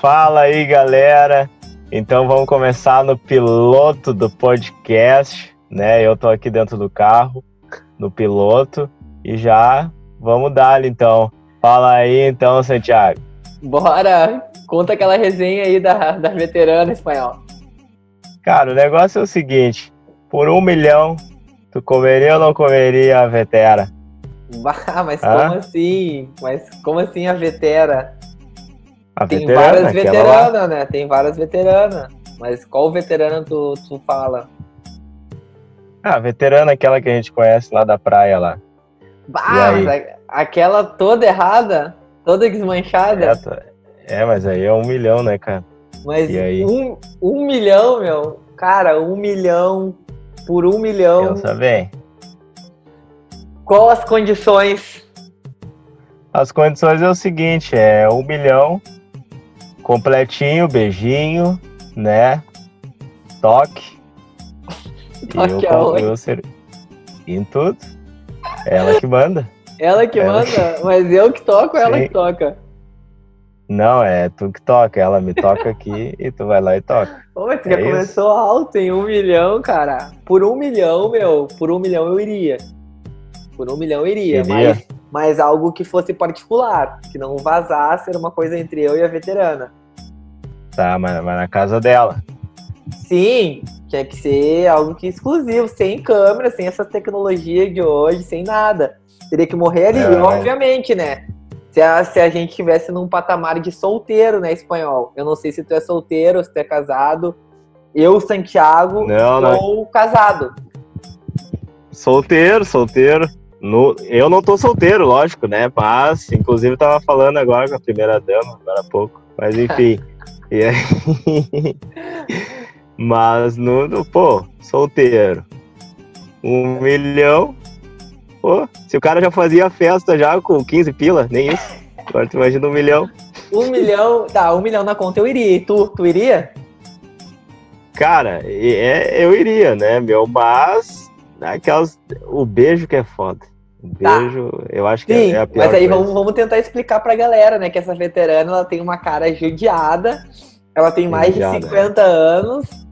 Fala aí, galera! Então vamos começar no piloto do podcast, né? Eu tô aqui dentro do carro, no piloto, e já vamos dar-lhe, então. Fala aí, então, Santiago. Bora! Conta aquela resenha aí da veterana espanhola. Cara, o negócio é o seguinte, por 1 milhão, tu comeria ou não comeria a vetera? Ah, mas como assim? Mas como assim a vetera? Tem várias veteranas, né? Tem várias veteranas. Mas qual veterana tu fala? Ah, a veterana aquela que a gente conhece lá da praia lá. Bah, aquela toda errada? Toda desmanchada? É, mas aí é 1 milhão, né, cara? Mas e aí? Um milhão, meu? Cara, 1 milhão por 1 milhão. Pensa bem. Qual as condições? As condições é o seguinte, é 1 milhão, completinho, beijinho, né? Toque. Toque aonde? Em tudo. Ela que manda. Ela que manda? Mas eu que toco ou ela que toca? Não, é tu que toca. Ela me toca aqui e tu vai lá e toca. Ô, mas tu já começou alto em 1 milhão, cara. Por 1 milhão, meu, por 1 milhão eu iria. Por 1 milhão eu iria, mas algo que fosse particular, que não vazasse, era uma coisa entre eu e a veterana. Tá, mas na casa dela. Sim, tinha que ser algo que exclusivo, sem câmera, sem essa tecnologia de hoje, sem nada. Teria que morrer ali, obviamente, né? Se a gente estivesse num patamar de solteiro, né, espanhol? Eu não sei se tu é solteiro, se tu é casado. Eu, Santiago, sou casado. Solteiro. Eu não tô solteiro, lógico, né? Mas, inclusive, tava falando agora com a primeira dama, agora há pouco. Mas, enfim. E aí... Mas, solteiro. 1 milhão... Pô, se o cara já fazia festa já com 15 pila, nem isso. Agora tu imagina 1 milhão. 1 milhão, tá, 1 milhão na conta eu iria. E tu iria? Cara, eu iria, né, meu, mas o beijo que é foda. O beijo, tá. Eu acho que sim, é a pior. Mas aí vamos tentar explicar pra galera, né, que essa veterana, ela tem uma cara judiada, ela tem mais de 50 anos...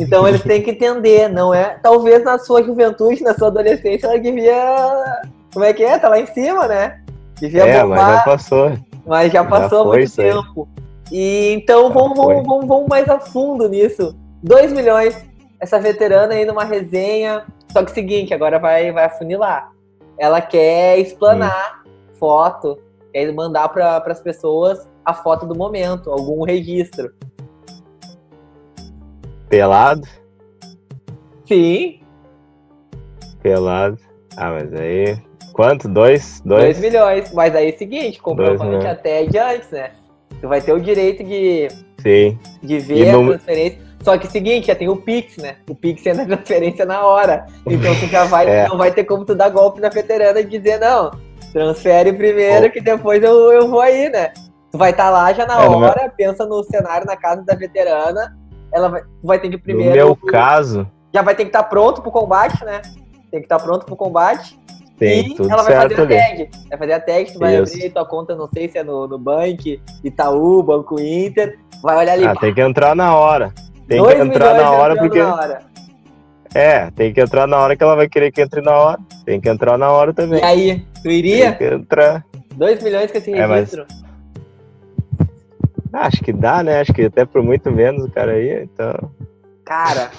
Então eles têm que entender, não é? Talvez na sua juventude, na sua adolescência, ela devia... Como é que é? Tá lá em cima, né? Devia bombar. Mas já passou. Mas já passou muito tempo. E então vamos mais a fundo nisso. 2 milhões, essa veterana aí numa resenha. Só que seguinte, agora vai afunilar. Ela quer explanar foto, quer mandar pras pessoas a foto do momento, algum registro. Pelado? Sim. Pelado. Ah, mas aí... Quanto? 2 milhões. Mas aí é o seguinte, comprovante até de antes, né? Tu vai ter o direito de... Sim. De ver a transferência. Só que é o seguinte, já tem o Pix, né? O Pix é na transferência na hora. Então tu já vai... Não vai ter como tu dar golpe na veterana e dizer, não, transfere primeiro que depois eu vou aí, né? Tu vai estar lá já na hora, pensa no cenário na casa da veterana... Ela vai ter que primeiro... No meu caso... Já vai ter que estar pronto pro combate, né? Tem que estar pronto pro combate. Tem, e ela vai fazer a tag. Vai fazer a tag, tu vai abrir tua conta, não sei se é no Bank, Itaú, Banco Inter. Vai olhar ali. Ah, tem que entrar na hora. Tem que entrar na hora porque... É, tem que entrar na hora que ela vai querer que entre na hora. Tem que entrar na hora também. E aí, tu iria? Tem que entrar. 2 milhões com esse registro. Acho que dá, né? Acho que até por muito menos o cara aí, então... Cara,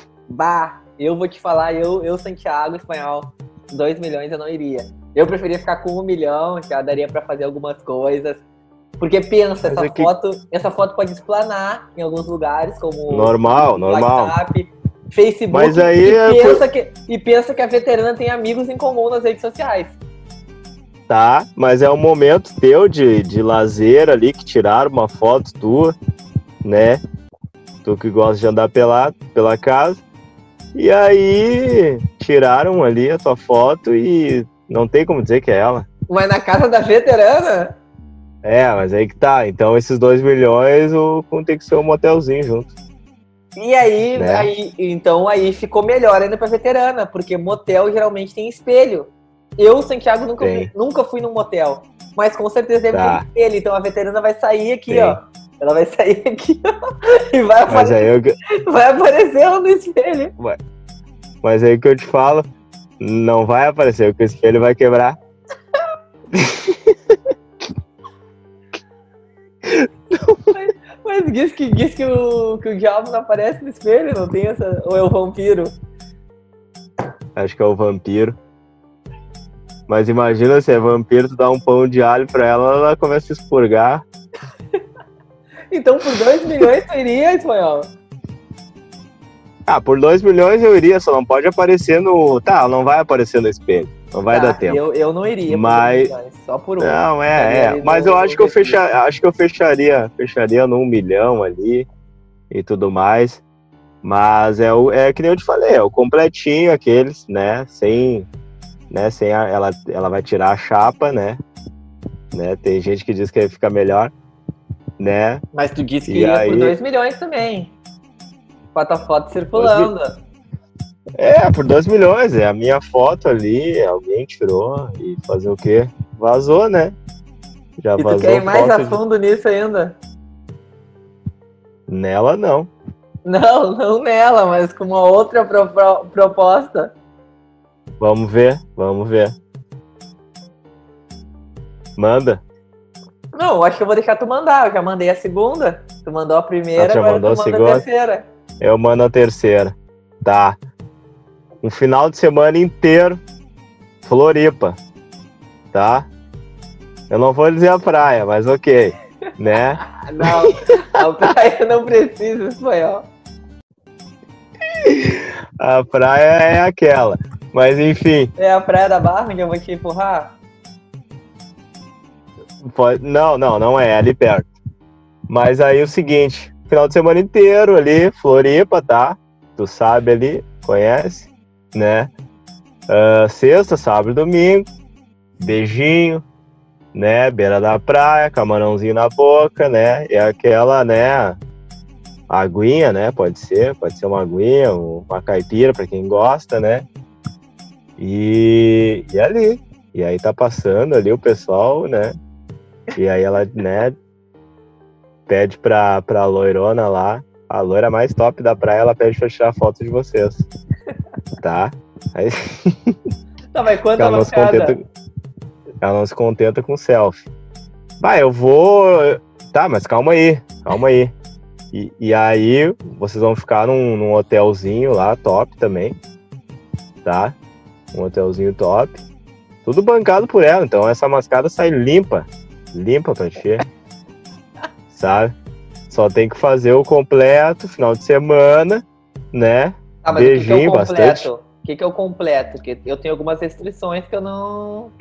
eu vou te falar, eu Santiago, espanhol, 2 milhões eu não iria. Eu preferia ficar com 1 milhão, já daria pra fazer algumas coisas. Porque pensa, essa foto pode explanar em alguns lugares, como... Normal. WhatsApp, Facebook, mas aí pensa que a veterana tem amigos em comum nas redes sociais. Tá, mas é um momento teu de lazer ali, que tiraram uma foto tua, né? Tu que gosta de andar pelado pela casa. E aí, tiraram ali a tua foto e não tem como dizer que é ela. Mas na casa da veterana? É, mas aí que tá. Então esses 2 milhões tem que ser um motelzinho junto. E aí, né? Aí ficou melhor ainda pra veterana, porque motel geralmente tem espelho. Eu, Santiago, nunca fui num motel, mas com certeza deve ter ele. Então a veterana vai sair aqui, ó, Ela vai sair aqui, ó, e vai aparecer, vai aparecer no espelho. Mas aí que eu te falo, não vai aparecer, porque o espelho vai quebrar. Mas diz que o diabo não aparece no espelho, não tem essa... Ou é o vampiro? Acho que é o vampiro. Mas imagina, se é vampiro, tu dá um pão de alho pra ela, ela começa a expurgar. Então por 2 milhões tu iria, Espanhol? Ah, por 2 milhões eu iria, só não pode aparecer no... Tá, não vai aparecer no espelho, não vai dar tempo. Eu não iria, mas... só por um. Não, é. Mas eu acho que eu fecharia no 1 milhão ali e tudo mais. Mas é que nem eu te falei, é o completinho aqueles, né, sem ela vai tirar a chapa, né? Tem gente que diz que aí fica melhor, né? Mas tu disse que ia aí... por 2 milhões também. Bota a foto circulando. É, por 2 milhões. É a minha foto ali, alguém tirou e fazer o quê? Vazou, né? Já vazou. E tu quer ir mais a fundo nisso ainda? Nela, não. Não nela, mas com uma outra proposta. Vamos ver. Manda. Não, acho que eu vou deixar tu mandar. Eu já mandei a segunda. Tu mandou a primeira, agora tu manda a terceira. Eu mando a terceira. Tá. Um final de semana inteiro, Floripa. Tá? Eu não vou dizer a praia, mas ok. Né? Não, a praia não precisa, Espanhol. A praia é aquela. Mas enfim. É a praia da Barra que eu vou te empurrar? Pode... Não é ali perto. Mas aí é o seguinte, final de semana inteiro ali, Floripa, tá? Tu sabe ali, conhece, né? Sexta, sábado e domingo, beijinho, né? Beira da praia, camarãozinho na boca, né? E aquela, né? Aguinha, né? Pode ser uma aguinha, uma caipira pra quem gosta, né? E ali, e aí tá passando ali o pessoal, né, e aí ela, né, pede pra loirona lá, a loira mais top da praia, ela pede pra tirar foto de vocês, tá? Aí... Tá, mas quando ela não se contenta com selfie. Vai, eu vou... Tá, mas calma aí. E aí vocês vão ficar num hotelzinho lá, top também, tá? Um hotelzinho top, tudo bancado por ela, então essa mascada sai limpa pra encher, sabe? Só tem que fazer o completo, final de semana, né? Ah, mas beijinho, bastante. O que é o completo? Porque eu tenho algumas restrições que eu não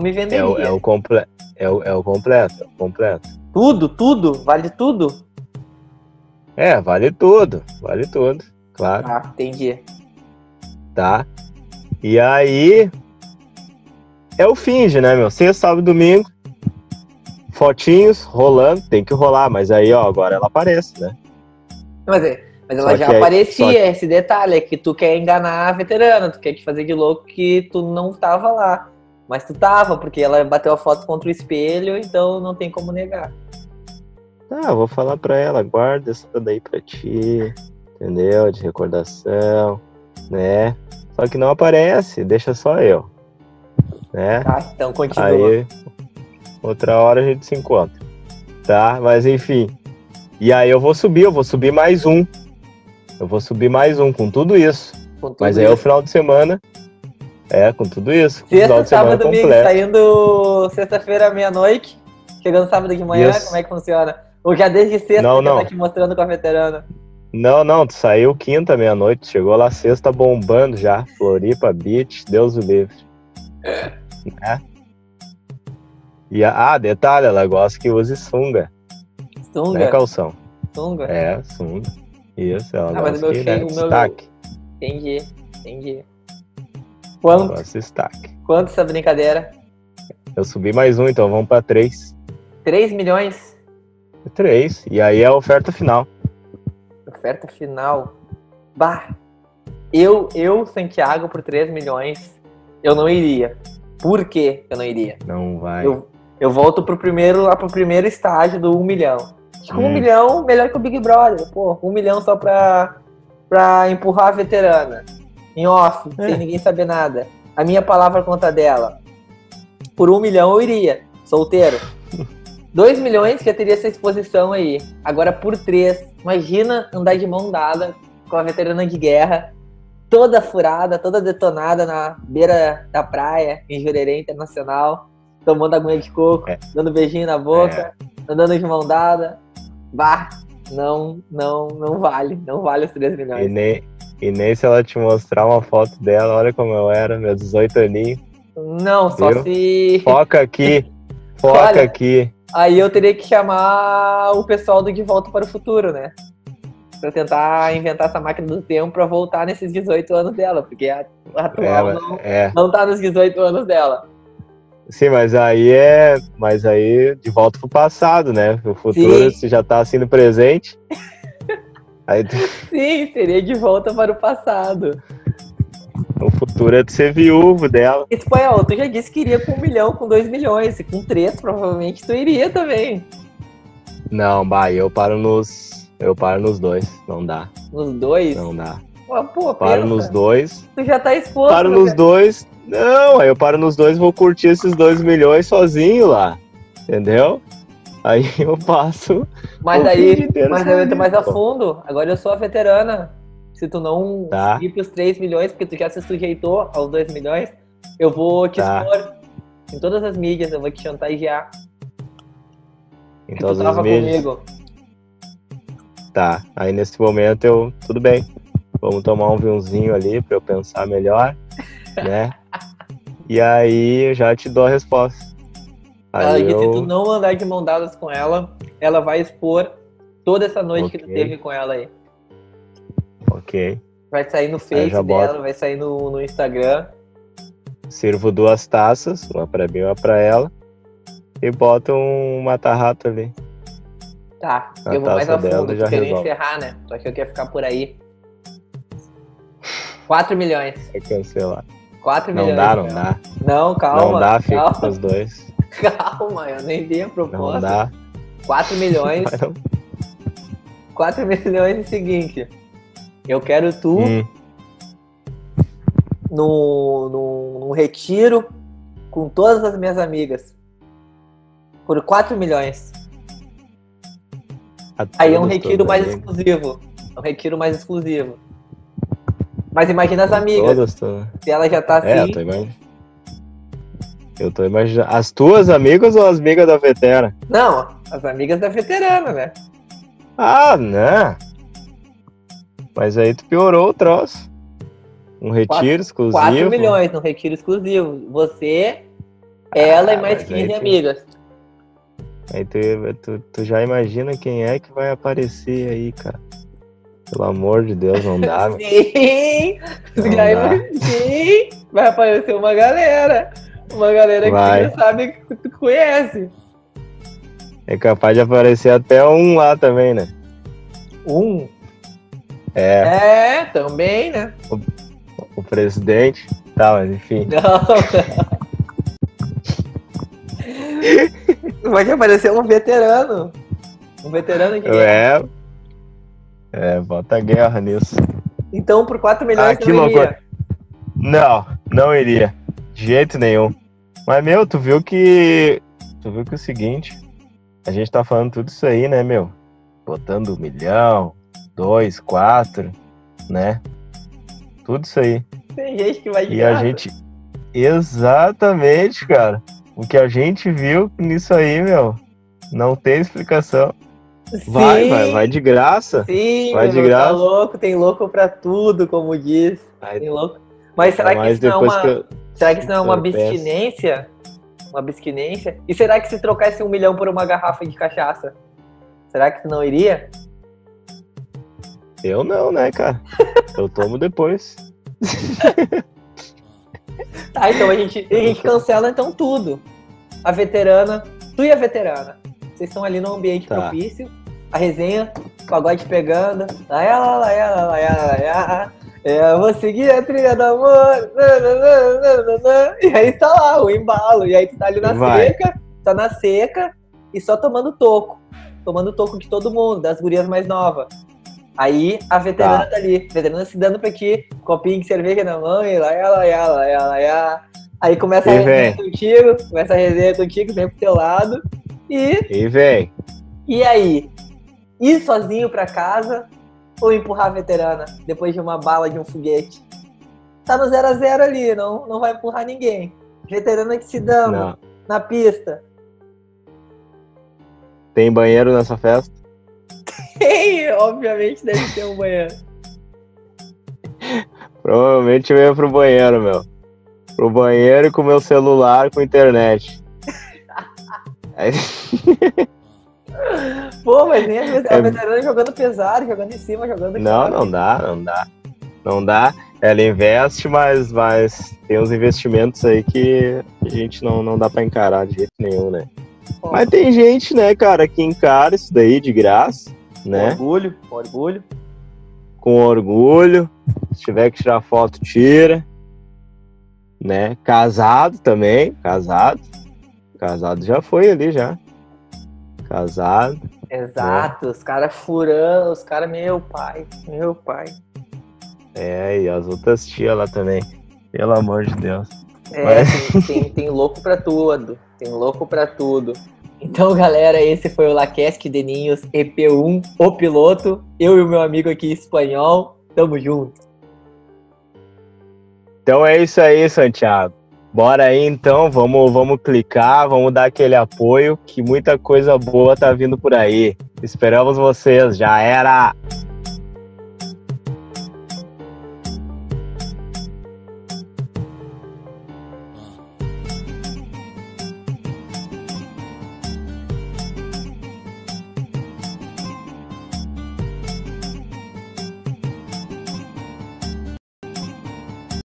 me venderia. É o completo. Tudo? Vale tudo? É, vale tudo, claro. Ah, entendi. Tá? E aí é o finge, né, meu? Sexta, sábado, domingo, fotinhos rolando, tem que rolar, mas aí, ó, agora ela aparece, né? Mas ela já aparecia, esse detalhe, é que tu quer enganar a veterana, tu quer te fazer de louco que tu não tava lá, mas tu tava, porque ela bateu a foto contra o espelho, então não tem como negar. Tá, eu vou falar pra ela, guarda essa daí pra ti, entendeu? De recordação, né? Só que não aparece, deixa só eu, né? Tá, então continua. Aí, outra hora a gente se encontra, tá? Mas enfim, e aí eu vou subir mais um. Eu vou subir mais um com tudo isso. Com tudo mas isso. Aí é o final de semana, com tudo isso. Com sexta, sábado, domingo, completo. Saindo sexta-feira, meia-noite, chegando sábado de manhã, isso. Como é que funciona? Ou já desde sexta tá aqui mostrando com a veterana? Não, tu saiu quinta, meia-noite, chegou lá sexta bombando já, Floripa, Beach, Deus o livre. Né? E, detalhe, ela gosta que use sunga. Sunga? Não é calção. Sunga? É, sunga. Isso, ela gosta mas que, né, destaque. Entendi. Quanto? Ela gosta de destaque. Quanto essa brincadeira? Eu subi mais um, então vamos pra 3. 3 milhões? 3, e aí é a oferta final. Oferta final. Bah! Eu, Santiago, por 3 milhões, eu não iria. Por que eu não iria? Não vai. Eu, Eu volto pro primeiro estágio do 1 milhão. Tipo, 1 milhão, melhor que o Big Brother. Pô, 1 milhão só pra empurrar a veterana. Em off, sem ninguém saber nada. A minha palavra conta dela. Por 1 milhão eu iria, solteiro. 2 milhões já teria essa exposição aí. Agora por 3, imagina andar de mão dada com a veterana de guerra, toda furada, toda detonada na beira da praia, em Jurerê Internacional, tomando aguinha de coco, dando beijinho na boca, andando de mão dada. Bah, não vale. Não vale os 3 milhões. E nem se ela te mostrar uma foto dela, olha como eu era, meus 18 aninhos. Não, só viu? Se... Foca olha, aqui. Aí eu teria que chamar o pessoal do De Volta para o Futuro, né? Pra tentar inventar essa máquina do tempo pra voltar nesses 18 anos dela, porque a atual não tá nos 18 anos dela. Sim, mas aí de volta pro passado, né? O futuro se já tá assim no presente. Aí tu... Sim, seria de volta para o passado. O futuro é de ser viúvo dela. Espanhol, tu já disse que iria com 1 milhão, com 2 milhões, e com 3 provavelmente tu iria também. Não, bah, eu paro nos 2, não dá. Nos 2? Não dá. Pô, paro pensa. Nos 2. Tu já tá exposto. Paro nos 2, não, aí eu paro nos 2 e vou curtir esses 2 milhões sozinho lá, entendeu? Aí eu passo. Mas aí, eu entro mais a fundo, agora eu sou a veterana. Se tu não ir pros 3 milhões, porque tu já se sujeitou aos 2 milhões, eu vou te expor em todas as mídias, eu vou te chantagear. Em todas as mídias. Comigo. Tá, aí nesse momento eu... Tudo bem, vamos tomar um vinhozinho ali pra eu pensar melhor, né? E aí eu já te dou a resposta. Aí se tu não andar de mão dadas com ela, ela vai expor toda essa noite que tu teve com ela aí. Ok. Vai sair no Face dela, vai sair no Instagram. Sirvo 2 taças, uma pra mim e uma pra ela. E boto um mata-rato ali. Tá, na eu vou mais a fundo, eu queria encerrar, né? Só que eu queria ficar por aí. 4 milhões. Vai cancelar. 4 não milhões. Não dá. Não, calma. Não dá, fica com os 2. Calma, eu nem vi a proposta. Não dá. 4 milhões. 4 milhões é o seguinte... Eu quero tu num retiro com todas as minhas amigas. Por 4 milhões. Aí é um retiro mais exclusivo. É um retiro mais exclusivo. Mas imagina as amigas. Se ela já tá assim. Eu tô imaginando. As tuas amigas ou as amigas da veterana? Não, as amigas da veterana, né? Ah, né? Mas aí tu piorou o troço. Um retiro exclusivo. 4 milhões num retiro exclusivo. Você, ela e mais 15 amigas. Aí tu já imagina quem é que vai aparecer aí, cara. Pelo amor de Deus, não dá. Sim! Não já dá. Sim! Vai aparecer uma galera. Uma galera que tu sabe que tu conhece. É capaz de aparecer até um lá também, né? Um? É, também, né? O presidente, tá, mas enfim. Não. Vai aparecer um veterano. Um veterano de guerra. É, bota guerra nisso. Então, por 4 milhões que não iria. Não iria. De jeito nenhum. Mas, meu, tu viu que é o seguinte, a gente tá falando tudo isso aí, né, meu? Botando 1 milhão... 2, 4, né? Tudo isso aí. Tem gente que vai de graça. Exatamente, cara. O que a gente viu nisso aí, meu, não tem explicação. Sim. Vai de graça. Sim, vai de graça. Tá louco, tem louco pra tudo, como diz. Tem louco. Mas será que isso não é uma abstinência? Uma abstinência? E será que se trocasse 1 milhão por uma garrafa de cachaça? Será que isso não iria? Eu não, né, cara? Eu tomo depois. Tá, então a gente cancela então tudo. A veterana, tu e a veterana. Vocês estão ali no ambiente propício. A resenha, o pagode pegando. Lá, eu vou seguir a trilha do amor. E aí tá lá o embalo. E aí tu tá ali na seca. tá na seca e só tomando toco de todo mundo, das gurias mais novas. Aí a veterana tá ali, veterana se dando pra ti, copinho de cerveja na mão e lá. Aí começa a resenha contigo, vem pro teu lado e vem. E aí, ir sozinho pra casa ou empurrar a veterana depois de uma bala de um foguete? Tá no 0-0 ali, não vai empurrar ninguém. Veterana que se dama na pista. Tem banheiro nessa festa? Tem, obviamente deve ter um banheiro. Provavelmente eu ia pro banheiro, pro banheiro com meu celular, com internet. Aí... Pô, mas nem a veterana jogando pesado, jogando em cima, jogando... Não dá. Ela investe, mas tem uns investimentos aí que a gente não dá pra encarar de jeito nenhum, né? Pô. Mas tem gente, né, cara, que encara isso daí de graça, né? Com orgulho. Com orgulho. Se tiver que tirar foto, tira. Né? Casado também, casado já foi ali já, casado, exato, né? Os caras furando, os caras, meu pai, e as outras tias lá também, pelo amor de Deus, mas... tem louco pra tudo, então galera, esse foi o lacastdeninos EP1, o piloto, eu e o meu amigo aqui espanhol, tamo junto. Então é isso aí, Santiago. Bora aí então, vamos clicar, vamos dar aquele apoio que muita coisa boa tá vindo por aí. Esperamos vocês, já era!